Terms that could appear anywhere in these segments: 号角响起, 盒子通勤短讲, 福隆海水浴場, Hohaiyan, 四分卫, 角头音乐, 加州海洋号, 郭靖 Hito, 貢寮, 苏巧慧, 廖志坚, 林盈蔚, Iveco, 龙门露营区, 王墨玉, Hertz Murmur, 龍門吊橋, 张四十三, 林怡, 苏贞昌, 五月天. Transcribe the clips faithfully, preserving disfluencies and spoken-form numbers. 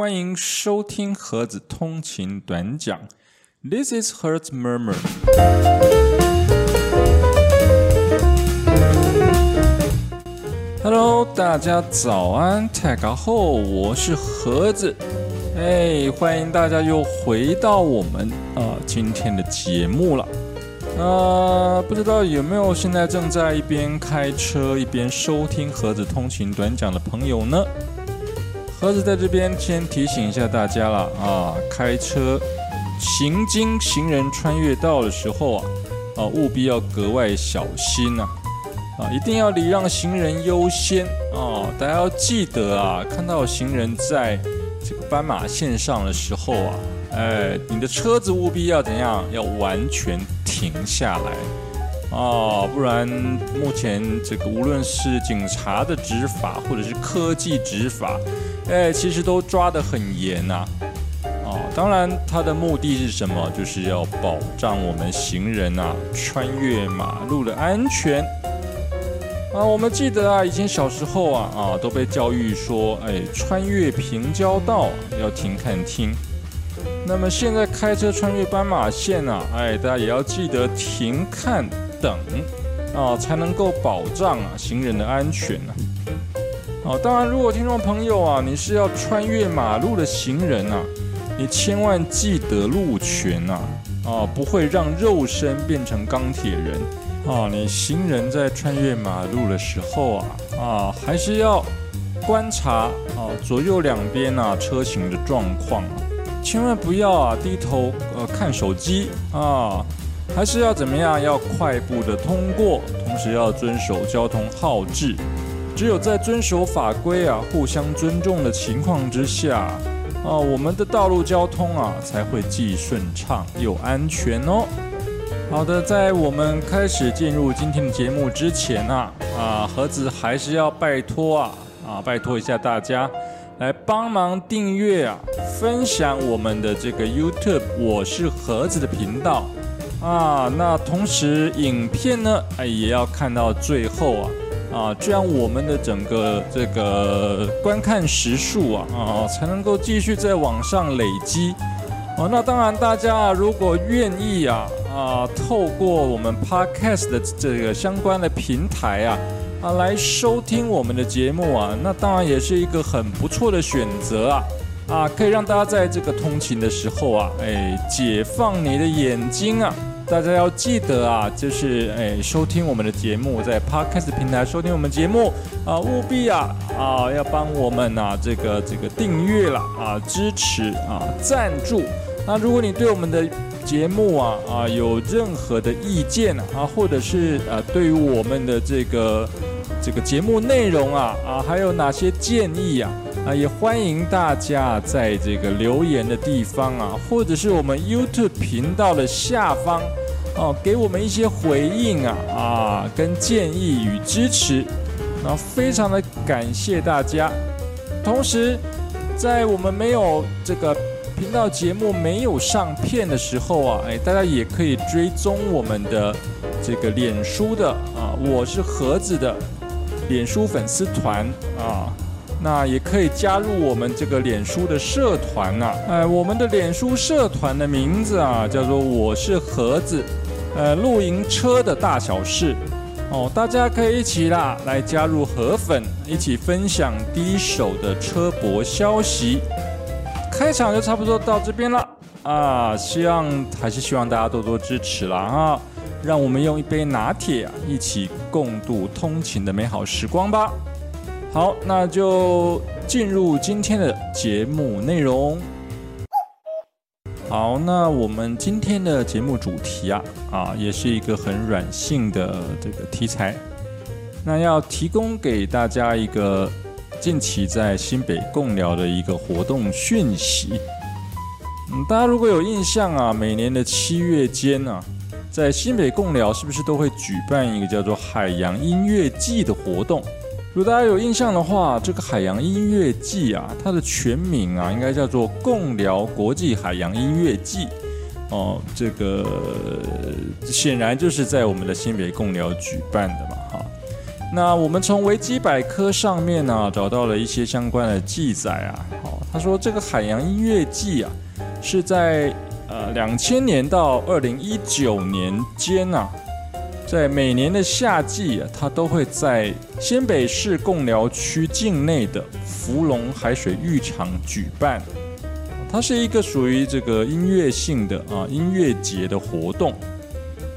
欢迎收听盒子通勤短讲 This is Hertz Murmur。 Hello， 大家早安，大家好，我是盒子。哎，欢迎大家又回到我们啊、呃、今天的节目了。呃，不知道有没有现在正在一边开车一边收听盒子通勤短讲的朋友呢？盒子在这边先提醒一下大家了啊，开车行经行人穿越道的时候啊，啊务必要格外小心啊，啊一定要礼让行人优先啊！大家要记得啊，看到行人在这个斑马线上的时候啊，哎，你的车子务必要怎样？要完全停下来。哦，不然目前这个无论是警察的执法，或者是科技执法，哎，其实都抓得很严呐、啊。哦，当然它的目的是什么？就是要保障我们行人啊穿越马路的安全。啊，我们记得啊，以前小时候啊啊都被教育说，哎，穿越平交道要停看听。那么现在开车穿越斑马线啊，哎，大家也要记得停看等啊，才能够保障啊行人的安全啊。啊，当然，如果听众朋友啊，你是要穿越马路的行人啊，你千万记得路权啊，啊，不会让肉身变成钢铁人啊。你行人在穿越马路的时候啊，啊，还是要观察啊左右两边啊车行的状况啊。千万不要啊低头呃看手机啊，还是要怎么样？要快步的通过，同时要遵守交通号志。只有在遵守法规啊、互相尊重的情况之下啊，我们的道路交通啊才会既顺畅又安全哦。好的，在我们开始进入今天的节目之前啊啊，盒子还是要拜托啊啊拜托一下大家。来帮忙订阅啊，分享我们的这个 YouTube 我是盒子的频道啊。那同时影片呢，哎也要看到最后啊啊，这样我们的整个这个观看时数啊啊才能够继续在往上累积。哦、啊，那当然大家、啊、如果愿意啊啊，透过我们 Podcast 的这个相关的平台啊。啊，来收听我们的节目啊，那当然也是一个很不错的选择啊，啊，可以让大家在这个通勤的时候啊，哎，解放你的眼睛啊！大家要记得啊，就是哎，收听我们的节目，在 Podcast 平台收听我们节目啊，务必啊啊要帮我们啊这个这个订阅啦啊，支持啊，赞助。那如果你对我们的节目啊啊有任何的意见啊，或者是啊对于我们的这个这个节目内容啊啊还有哪些建议啊啊，也欢迎大家在这个留言的地方啊，或者是我们 YouTube 频道的下方哦、啊，给我们一些回应啊啊跟建议与支持，然后非常的感谢大家。同时，在我们没有这个频道节目没有上片的时候啊，哎，大家也可以追踪我们的这个脸书的啊，我是盒子的脸书粉丝团啊，那也可以加入我们这个脸书的社团呐、啊，哎，我们的脸书社团的名字啊叫做我是盒子，呃，露营车的大小事哦，大家可以一起啦来加入盒粉，一起分享第一手的车博消息。开场就差不多到这边了啊，希望还是希望大家多多支持啦啊！让我们用一杯拿铁、啊、一起共度通勤的美好时光吧。好，那就进入今天的节目内容。好，那我们今天的节目主题啊啊，也是一个很软性的这个题材。那要提供给大家一个。近期在新北共寮的一个活动讯息，嗯，大家如果有印象啊，每年的七月间啊，在新北共寮是不是都会举办一个叫做海洋音乐季的活动？如果大家有印象的话，这个海洋音乐季啊，它的全名啊，应该叫做共寮国际海洋音乐季。哦，这个显然就是在我们的新北共寮举办的嘛。那我们从维基百科上面呢、啊、找到了一些相关的记载啊，好，他说这个海洋音乐季啊，是在呃两千年到二零一九年间啊，在每年的夏季啊，它都会在新北市贡寮区境内的福隆海水浴场举办。它是一个属于这个音乐性的啊音乐节的活动。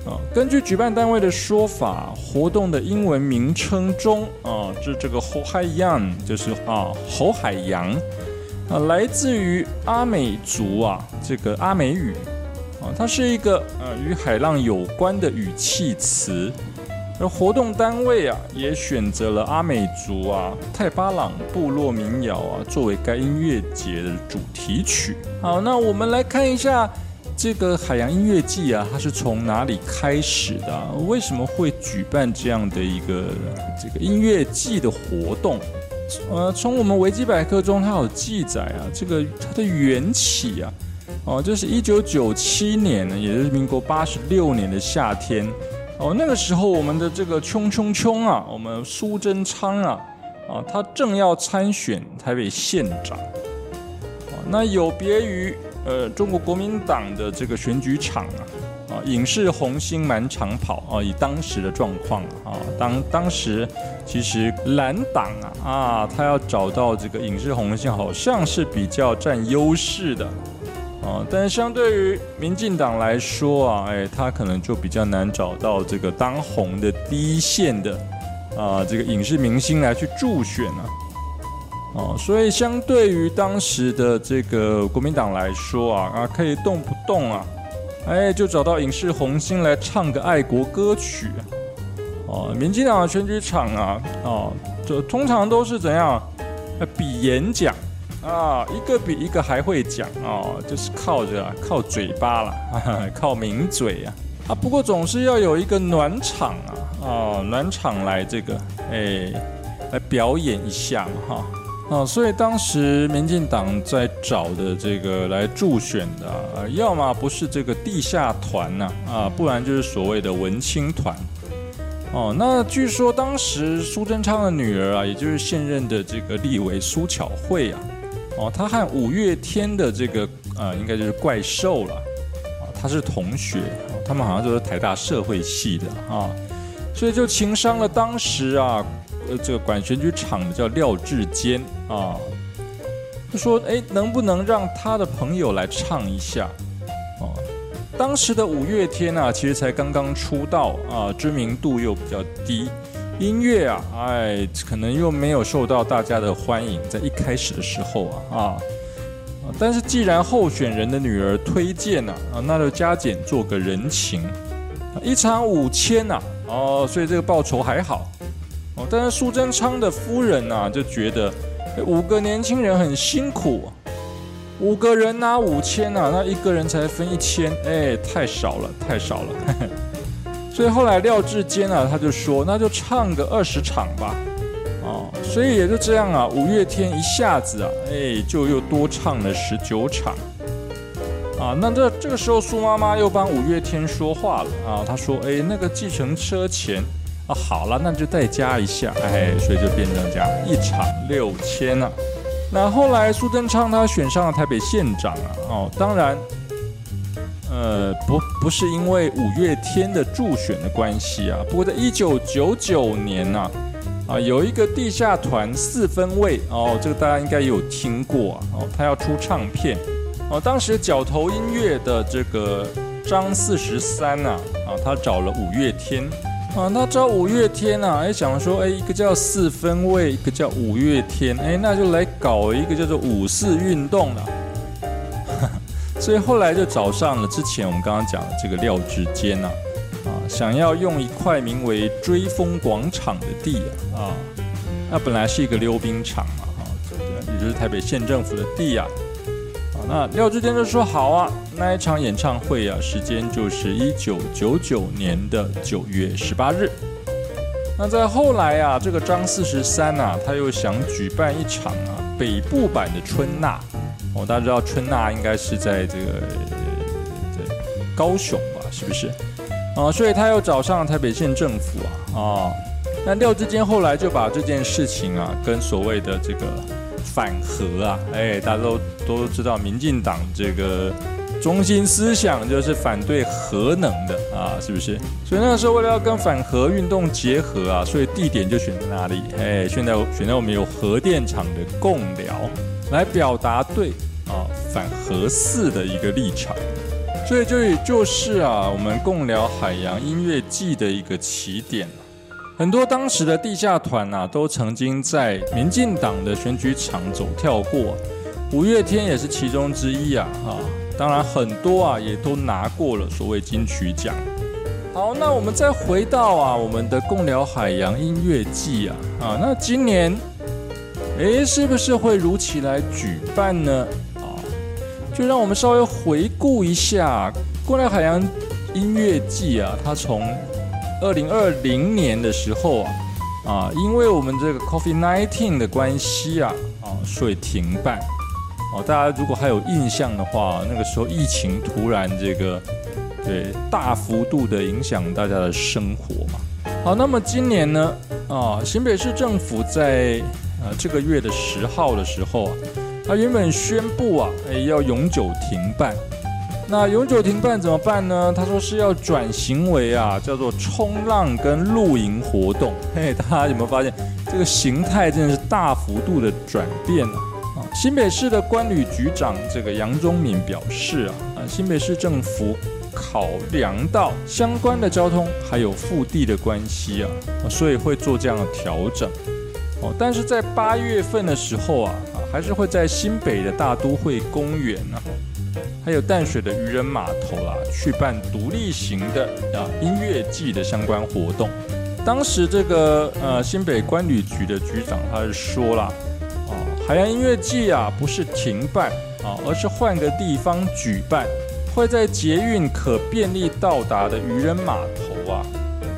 啊，根据举办单位的说法，活动的英文名称中啊，是这个 Hohaiyan， 就是啊侯海洋，啊来自于阿美族啊这个阿美语，啊它是一个呃与海浪有关的语气词，而活动单位啊也选择了阿美族啊泰巴朗部落民谣啊作为该音乐节的主题曲。好，那我们来看一下。这个海洋音乐季啊，它是从哪里开始的啊？为什么会举办这样的一个这个音乐季的活动？呃，从我们维基百科中它有记载啊，这个它的缘起啊，哦，就是一九九七年，也就是民国八十六年的夏天，哦，那个时候我们的这个冲冲冲啊，我们苏贞昌啊，啊，他正要参选台北县长，哦，那有别于。呃，中国国民党的这个选举场啊，啊，影视红星满场跑啊，以当时的状况啊，当当时其实蓝党啊，啊，他要找到这个影视红星好像是比较占优势的，啊，但相对于民进党来说啊，哎，他可能就比较难找到这个当红的第一线的啊，这个影视明星来去助选啊。哦，所以相对于当时的这个国民党来说啊，啊可以动不动啊，哎就找到影视红星来唱个爱国歌曲，哦，民进党的选举场啊，哦，就通常都是怎样，呃，比演讲啊，一个比一个还会讲哦，就是靠着啊，靠嘴巴啦，哈哈，靠名嘴啊，啊不过总是要有一个暖场啊，哦，暖场来这个哎来表演一下嘛哈。啊，所以当时民进党在找的这个来助选的啊，要么不是这个地下团呐，啊，不然就是所谓的文青团。哦，那据说当时苏贞昌的女儿啊，也就是现任的这个立委苏巧慧啊，哦，她和五月天的这个呃，应该就是怪兽了，啊，她是同学，他们好像就是台大社会系的啊，所以就情伤了当时啊。呃，这个管选举场的叫廖志坚啊，就说哎，能不能让他的朋友来唱一下？哦，当时的五月天啊，其实才刚刚出道啊，知名度又比较低，音乐啊，哎，可能又没有受到大家的欢迎，在一开始的时候啊啊，但是既然候选人的女儿推荐啊，啊，那就加减做个人情，一场五千啊，哦，所以这个报酬还好。哦，但是苏贞昌的夫人啊，就觉得五个年轻人很辛苦，五个人拿五千啊，那一个人才分一千，哎，太少了，太少了。呵呵，所以后来廖志坚啊，他就说，那就唱个二十场吧，哦，所以也就这样啊，五月天一下子啊，哎，就又多唱了十九场，啊，那这这个时候苏妈妈又帮五月天说话了啊，她说，哎，那个计程车钱。啊，好了，那就再加一下，哎，所以就变成这样，一场六千啊。那后来苏贞昌他选上了台北县长啊，哦，当然，呃，不不是因为五月天的助选的关系啊，不过在一九九九年啊，啊有一个地下团四分卫哦，这个大家应该有听过啊，哦，他要出唱片，哦，当时角头音乐的这个张四十三啊，啊他找了五月天。啊，他找五月天啊，哎，想说，哎，一个叫四分卫，一个叫五月天，哎，那就来搞一个叫做五四运动了。所以后来就找上了之前我们刚刚讲的这个廖志坚啊，啊，想要用一块名为追风广场的地啊，啊，那本来是一个溜冰场嘛，啊，也就是台北县政府的地啊。那廖志坚就说好啊，那一场演唱会啊，时间就是一九九九年的九月十八日。那在后来啊，这个张四十三啊，他又想举办一场啊北部版的春吶。哦，大家知道春吶应该是在这个、呃、高雄吧，是不是？啊，所以他又找上了台北县政府啊啊。那廖志坚后来就把这件事情啊，跟所谓的这个。反核啊，哎，大家都都知道，民进党这个中心思想就是反对核能的啊，是不是？所以那个时候为了要跟反核运动结合啊，所以地点就选在那里，哎，选在选在我们有核电厂的贡寮，来表达对啊反核四的一个立场。 所以这也就是啊，我们贡寮海洋音乐季的一个起点。很多当时的地下团啊，都曾经在民进党的选举场走跳过，五月天也是其中之一啊。啊，当然很多啊，也都拿过了所谓金曲奖。好，那我们再回到啊，我们的贡寮海洋音乐季啊，啊，那今年，哎，是不是会如期来举办呢？ 就让我们稍微回顾一下贡寮海洋音乐季啊，它从二零二零年的时候啊，啊，因为我们这个 COVID 十九 的关系啊，啊，所以停办。哦，大家如果还有印象的话，那个时候疫情突然这个，对，大幅度的影响大家的生活嘛。好，那么今年呢，啊，新北市政府在呃这个月的十号的时候啊。 他原本宣布啊，哎，要永久停办。那永久停办怎么办呢？他说是要转型为啊，叫做冲浪跟露营活动。嘿，大家有没有发现这个形态真的是大幅度的转变啊？啊，新北市的观旅局长这个杨忠敏表示啊，啊，新北市政府考量到相关的交通还有腹地的关系啊，所以会做这样的调整。哦，但是在八月份的时候啊。 还是会在新北的大都会公园啊，还有淡水的渔人码头啦、啊，去办独立型的啊音乐季的相关活动。当时这个呃新北观旅局的局长他是说啦，哦、啊、海洋音乐季啊不是停办啊，而是换个地方举办，会在捷运可便利到达的渔人码头啊、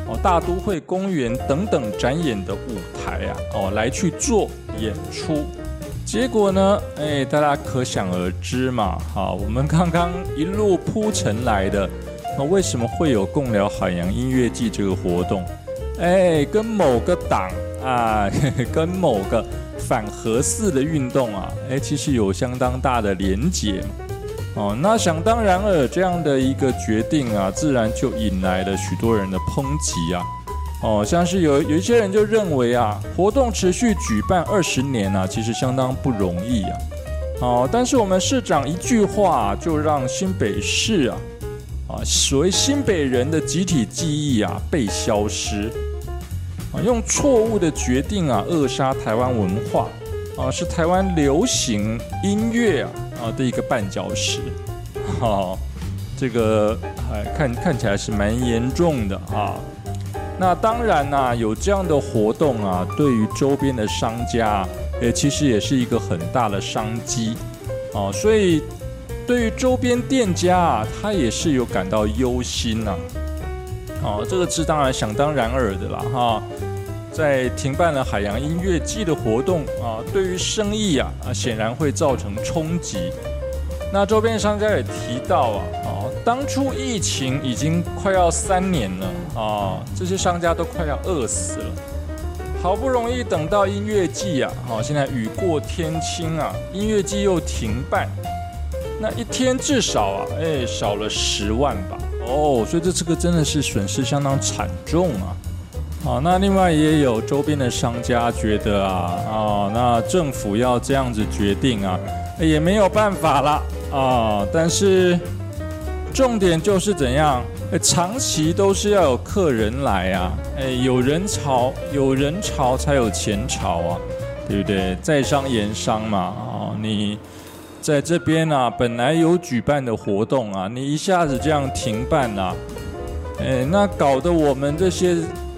哦、啊、大都会公园等等展演的舞台啊哦、啊、来去做演出。 结果呢？哎，大家可想而知嘛。好，我们刚刚一路铺陈来的，那为什么会有贡寮海洋音乐季这个活动？哎，跟某个党啊，跟某个反核四的运动啊，哎，其实有相当大的连结。哦，那想当然了，这样的一个决定啊，自然就引来了许多人的抨击啊。 哦，像是有有一些人就认为啊，活动持续举办二十年啊，其实相当不容易啊。哦，但是我们市长一句话、啊、就让新北市啊，啊，所谓新北人的集体记忆啊被消失，啊，用错误的决定啊扼杀台湾文化，啊，是台湾流行音乐啊啊的一个绊脚石。好、啊，这个哎看看起来是蛮严重的啊。 那当然啦、啊，有这样的活动啊，对于周边的商家、啊，呃，其实也是一个很大的商机，哦，所以对于周边店家啊，他也是有感到忧心呐、啊，哦，这个是当然想当然耳的啦哈，在停办了海洋音乐季的活动啊，对于生意啊啊，显然会造成冲击。那周边商家也提到啊，哦，当初疫情已经快要三年了。 啊、哦，这些商家都快要饿死了，好不容易等到音乐季啊，哦，现在雨过天晴啊，音乐季又停办，那一天至少啊，哎，少了十万吧，哦，所以这这个真的是损失相当惨重啊。好、哦，那另外也有周边的商家觉得啊，哦，那政府要这样子决定啊，也没有办法啦啊、哦，但是重点就是怎样。 长期都是要有客人来啊，哎，有人潮，有人潮才有钱潮啊，对不对？在商言商嘛，哦，你在这边啊，本来有举办的活动啊，你一下子这样停办啊，哎，那搞得我们这些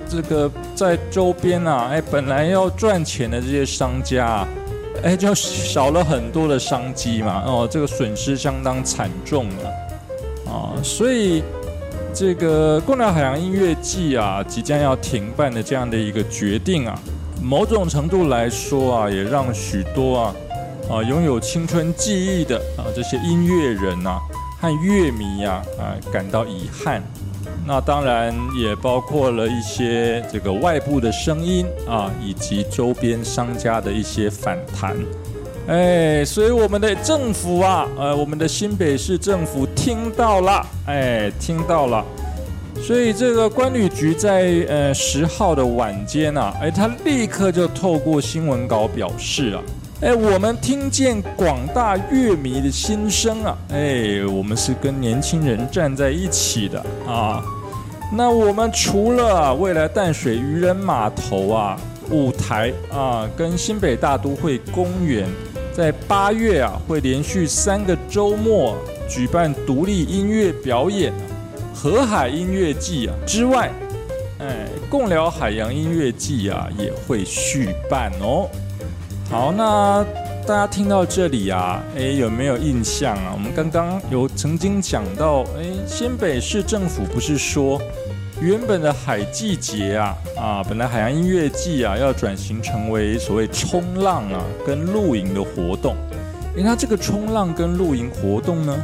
这个在周边啊，哎，本来要赚钱的这些商家、啊，哎，就少了很多的商机嘛，哦，这个损失相当惨重了，啊、哦，所以。 这个贡寮海洋音乐季啊，即将要停办的这样的一个决定啊，某种程度来说啊，也让许多啊啊拥有青春记忆的啊这些音乐人呐、啊、和乐迷啊啊感到遗憾。那当然也包括了一些这个外部的声音啊，以及周边商家的一些反弹。哎，所以我们的政府啊，呃，我们的新北市政府听到了，哎，听到了。 所以这个观旅局在呃十号的晚间啊，哎，他立刻就透过新闻稿表示啊，哎，我们听见广大乐迷的心声啊，哎，我们是跟年轻人站在一起的啊。那我们除了、啊、未来淡水渔人码头啊、舞台啊，跟新北大都会公园，在八月啊会连续三个周末、啊、举办独立音乐表演。 河海音乐季啊之外，哎，共聊海洋音乐季啊也会续办哦。好，那大家听到这里啊，哎，有没有印象啊？我们刚刚有曾经讲到，哎，新北市政府不是说原本的海季节啊啊，本来海洋音乐季啊要转型成为所谓冲浪啊跟露营的活动，哎，那这个冲浪跟露营活动呢？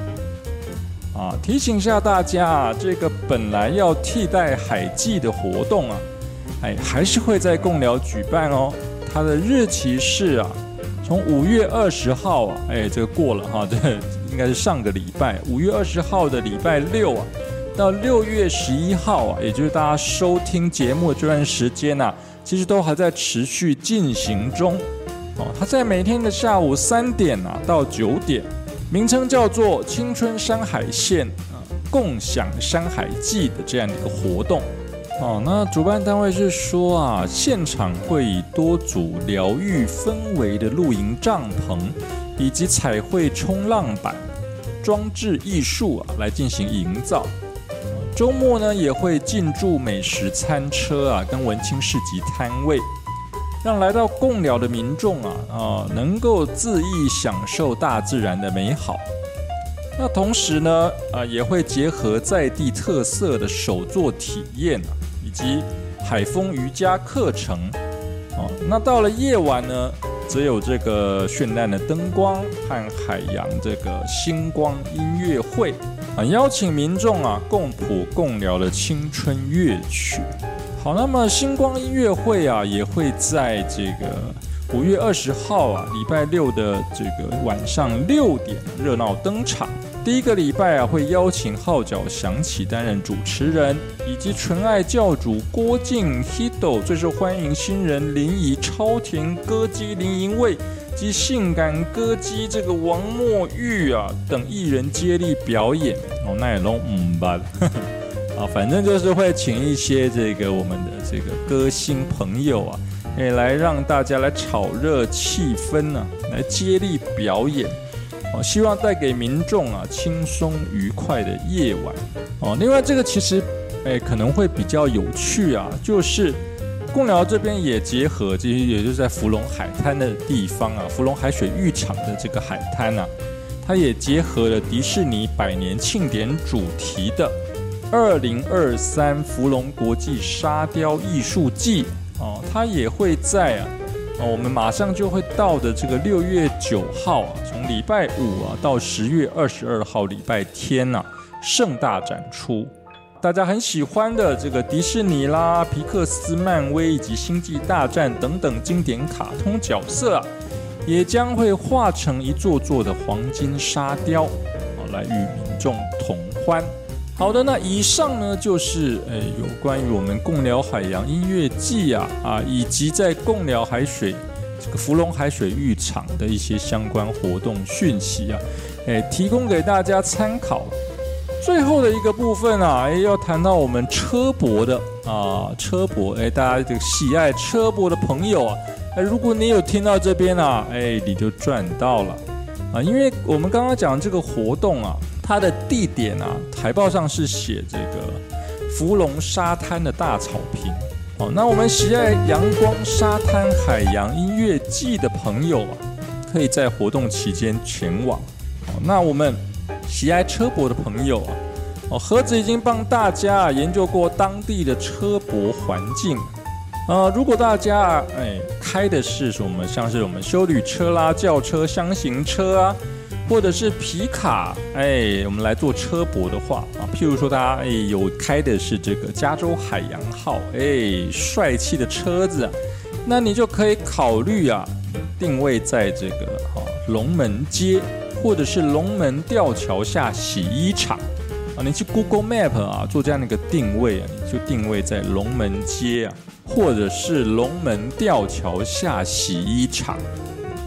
啊，提醒一下大家啊，这个本来要替代海祭的活动啊，哎，还是会在贡寮举办哦。它的日期是啊，从五月二十号啊，哎，这个过了哈、啊，这应该是上个礼拜，五月二十号的礼拜六啊，到六月十一号啊，也就是大家收听节目这段时间啊，其实都还在持续进行中。哦，它在每天的下午三点啊到九点。 名称叫做“青春山海线”啊，共享山海季的这样的一个活动。哦，那主办单位是说啊，现场会以多组疗愈氛围的露营帐篷，以及彩绘冲浪板、装置艺术啊来进行营造。周末呢也会进驻美食餐车啊，跟文青市集摊位。 让来到贡寮的民众啊，啊、呃，能够恣意享受大自然的美好。那同时呢，啊、呃，也会结合在地特色的手作体验啊，以及海风瑜伽课程。哦，那到了夜晚呢，则有这个绚烂的灯光和海洋这个星光音乐会啊，邀请民众啊共谱贡寮的青春乐曲。 好，那么星光音乐会啊，也会在这个五月二十号啊，礼拜六的这个晚上六点热闹登场。第一个礼拜啊，会邀请号角响起担任主持人，以及纯爱教主郭靖 Hito 最受欢迎新人林怡、超甜歌姬林盈蔚及性感歌姬这个王墨玉啊等艺人接力表演。哦，那也拢唔白。啊，反正就是会请一些这个我们的这个歌星朋友啊，哎，来让大家来炒热气氛呢、啊，来接力表演，哦，希望带给民众啊轻松愉快的夜晚。哦，另外这个其实，哎，可能会比较有趣啊，就是贡寮这边也结合，这些也就是在福隆海滩的地方啊，福隆海水浴场的这个海滩啊，它也结合了迪士尼百年庆典主题的。 二零二三福隆国际沙雕艺术季哦，它也会在啊、哦，我们马上就会到的这个六月九号啊，从礼拜五啊到十月二十二号礼拜天呐、啊，盛大展出。大家很喜欢的这个迪士尼啦、皮克斯、漫威以及星际大战等等经典卡通角色啊，也将会化成一座座的黄金沙雕，哦，来与民众同欢。 好的，那以上呢就是呃有关于我们贡寮海洋音乐季啊啊，以及在贡寮海水这个福隆海水浴场的一些相关活动讯息啊，诶、呃、提供给大家参考。最后的一个部分啊，诶、呃、要谈到我们车博的啊、呃、车博，诶、呃、大家这个喜爱车博的朋友啊，诶、呃、如果你有听到这边啊，诶、呃、你就赚到了啊，因为我们刚刚讲这个活动啊。 它的地点啊，海报上是写这个福隆沙滩的大草坪。哦，那我们喜爱阳光沙滩海洋音乐季的朋友啊，可以在活动期间前往。哦，那我们喜爱车博的朋友啊，哦，盒子已经帮大家研究过当地的车博环境。呃，如果大家哎开的是什么，像是我们休旅车啦、轿车、箱型车啊。 或者是皮卡，哎，我们来做车博的话啊，譬如说大家哎有开的是这个加州海洋号，哎，帅气的车子，那你就可以考虑啊，定位在这个哈、哦、龙门街，或者是龙门吊桥下洗衣厂啊，你去 Google Map 啊，做这样的一个定位啊，你就定位在龙门街啊，或者是龙门吊桥下洗衣厂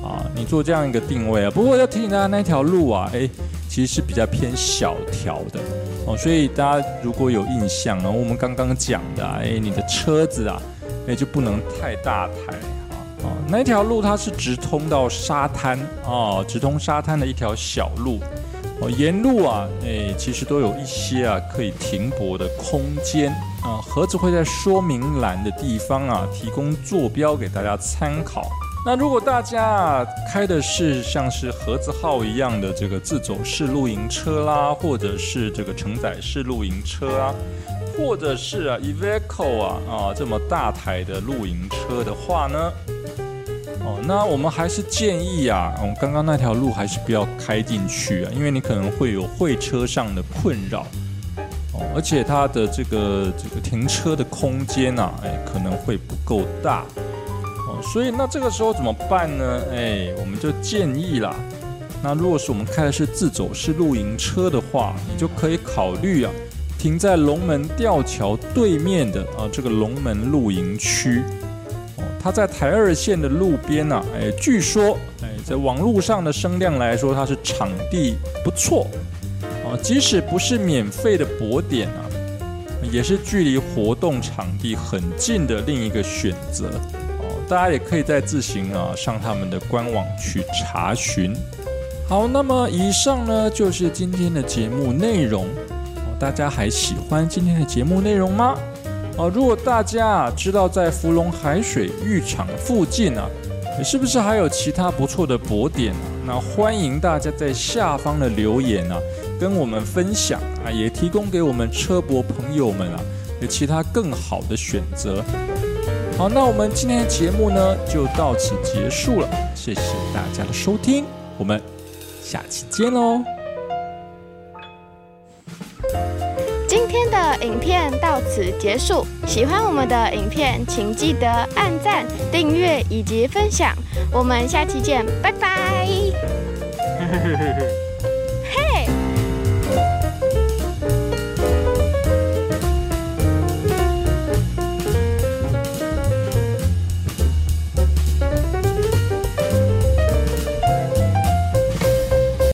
啊，你做这样一个定位啊。不过要提醒大家，那条路啊，哎，其实是比较偏小条的哦，所以大家如果有印象，然后我们刚刚讲的、啊，哎，你的车子啊，哎就不能太大台。 那条路它是直通到沙滩啊、哦，直通沙滩的一条小路哦，沿路啊，哎，其实都有一些啊可以停泊的空间啊。盒子会在说明栏的地方啊提供坐标给大家参考。那如果大家啊开的是像是盒子号一样的这个自走式露营车啦，或者是这个承载式露营车啊，或者是啊 Iveco 啊啊这么大台的露营车的话呢？ 哦，那我们还是建议啊，我、哦、刚刚那条路还是不要开进去啊，因为你可能会有会车上的困扰，哦，而且它的这个这个停车的空间啊，哎，可能会不够大，哦，所以那这个时候怎么办呢？哎，我们就建议啦，那如果是我们开的是自走式露营车的话，你就可以考虑啊，停在龙门吊桥对面的啊这个龙门露营区。 它在台二线的路边啊，哎，据说，哎，在网络上的声量来说，它是场地不错，啊，即使不是免费的泊点啊，也是距离活动场地很近的另一个选择，哦，大家也可以再自行啊上他们的官网去查询。好，那么以上呢就是今天的节目内容，哦，大家还喜欢今天的节目内容吗？ 哦，如果大家啊知道在福隆海水浴场附近啊，是不是还有其他不错的泊点啊？那欢迎大家在下方的留言啊，跟我们分享啊，也提供给我们车泊朋友们啊，有其他更好的选择。好，那我们今天的节目呢就到此结束了，谢谢大家的收听，我们下期见喽。 影片到此结束。喜欢我们的影片，请记得按赞、订阅以及分享。我们下期见，拜拜。嘿。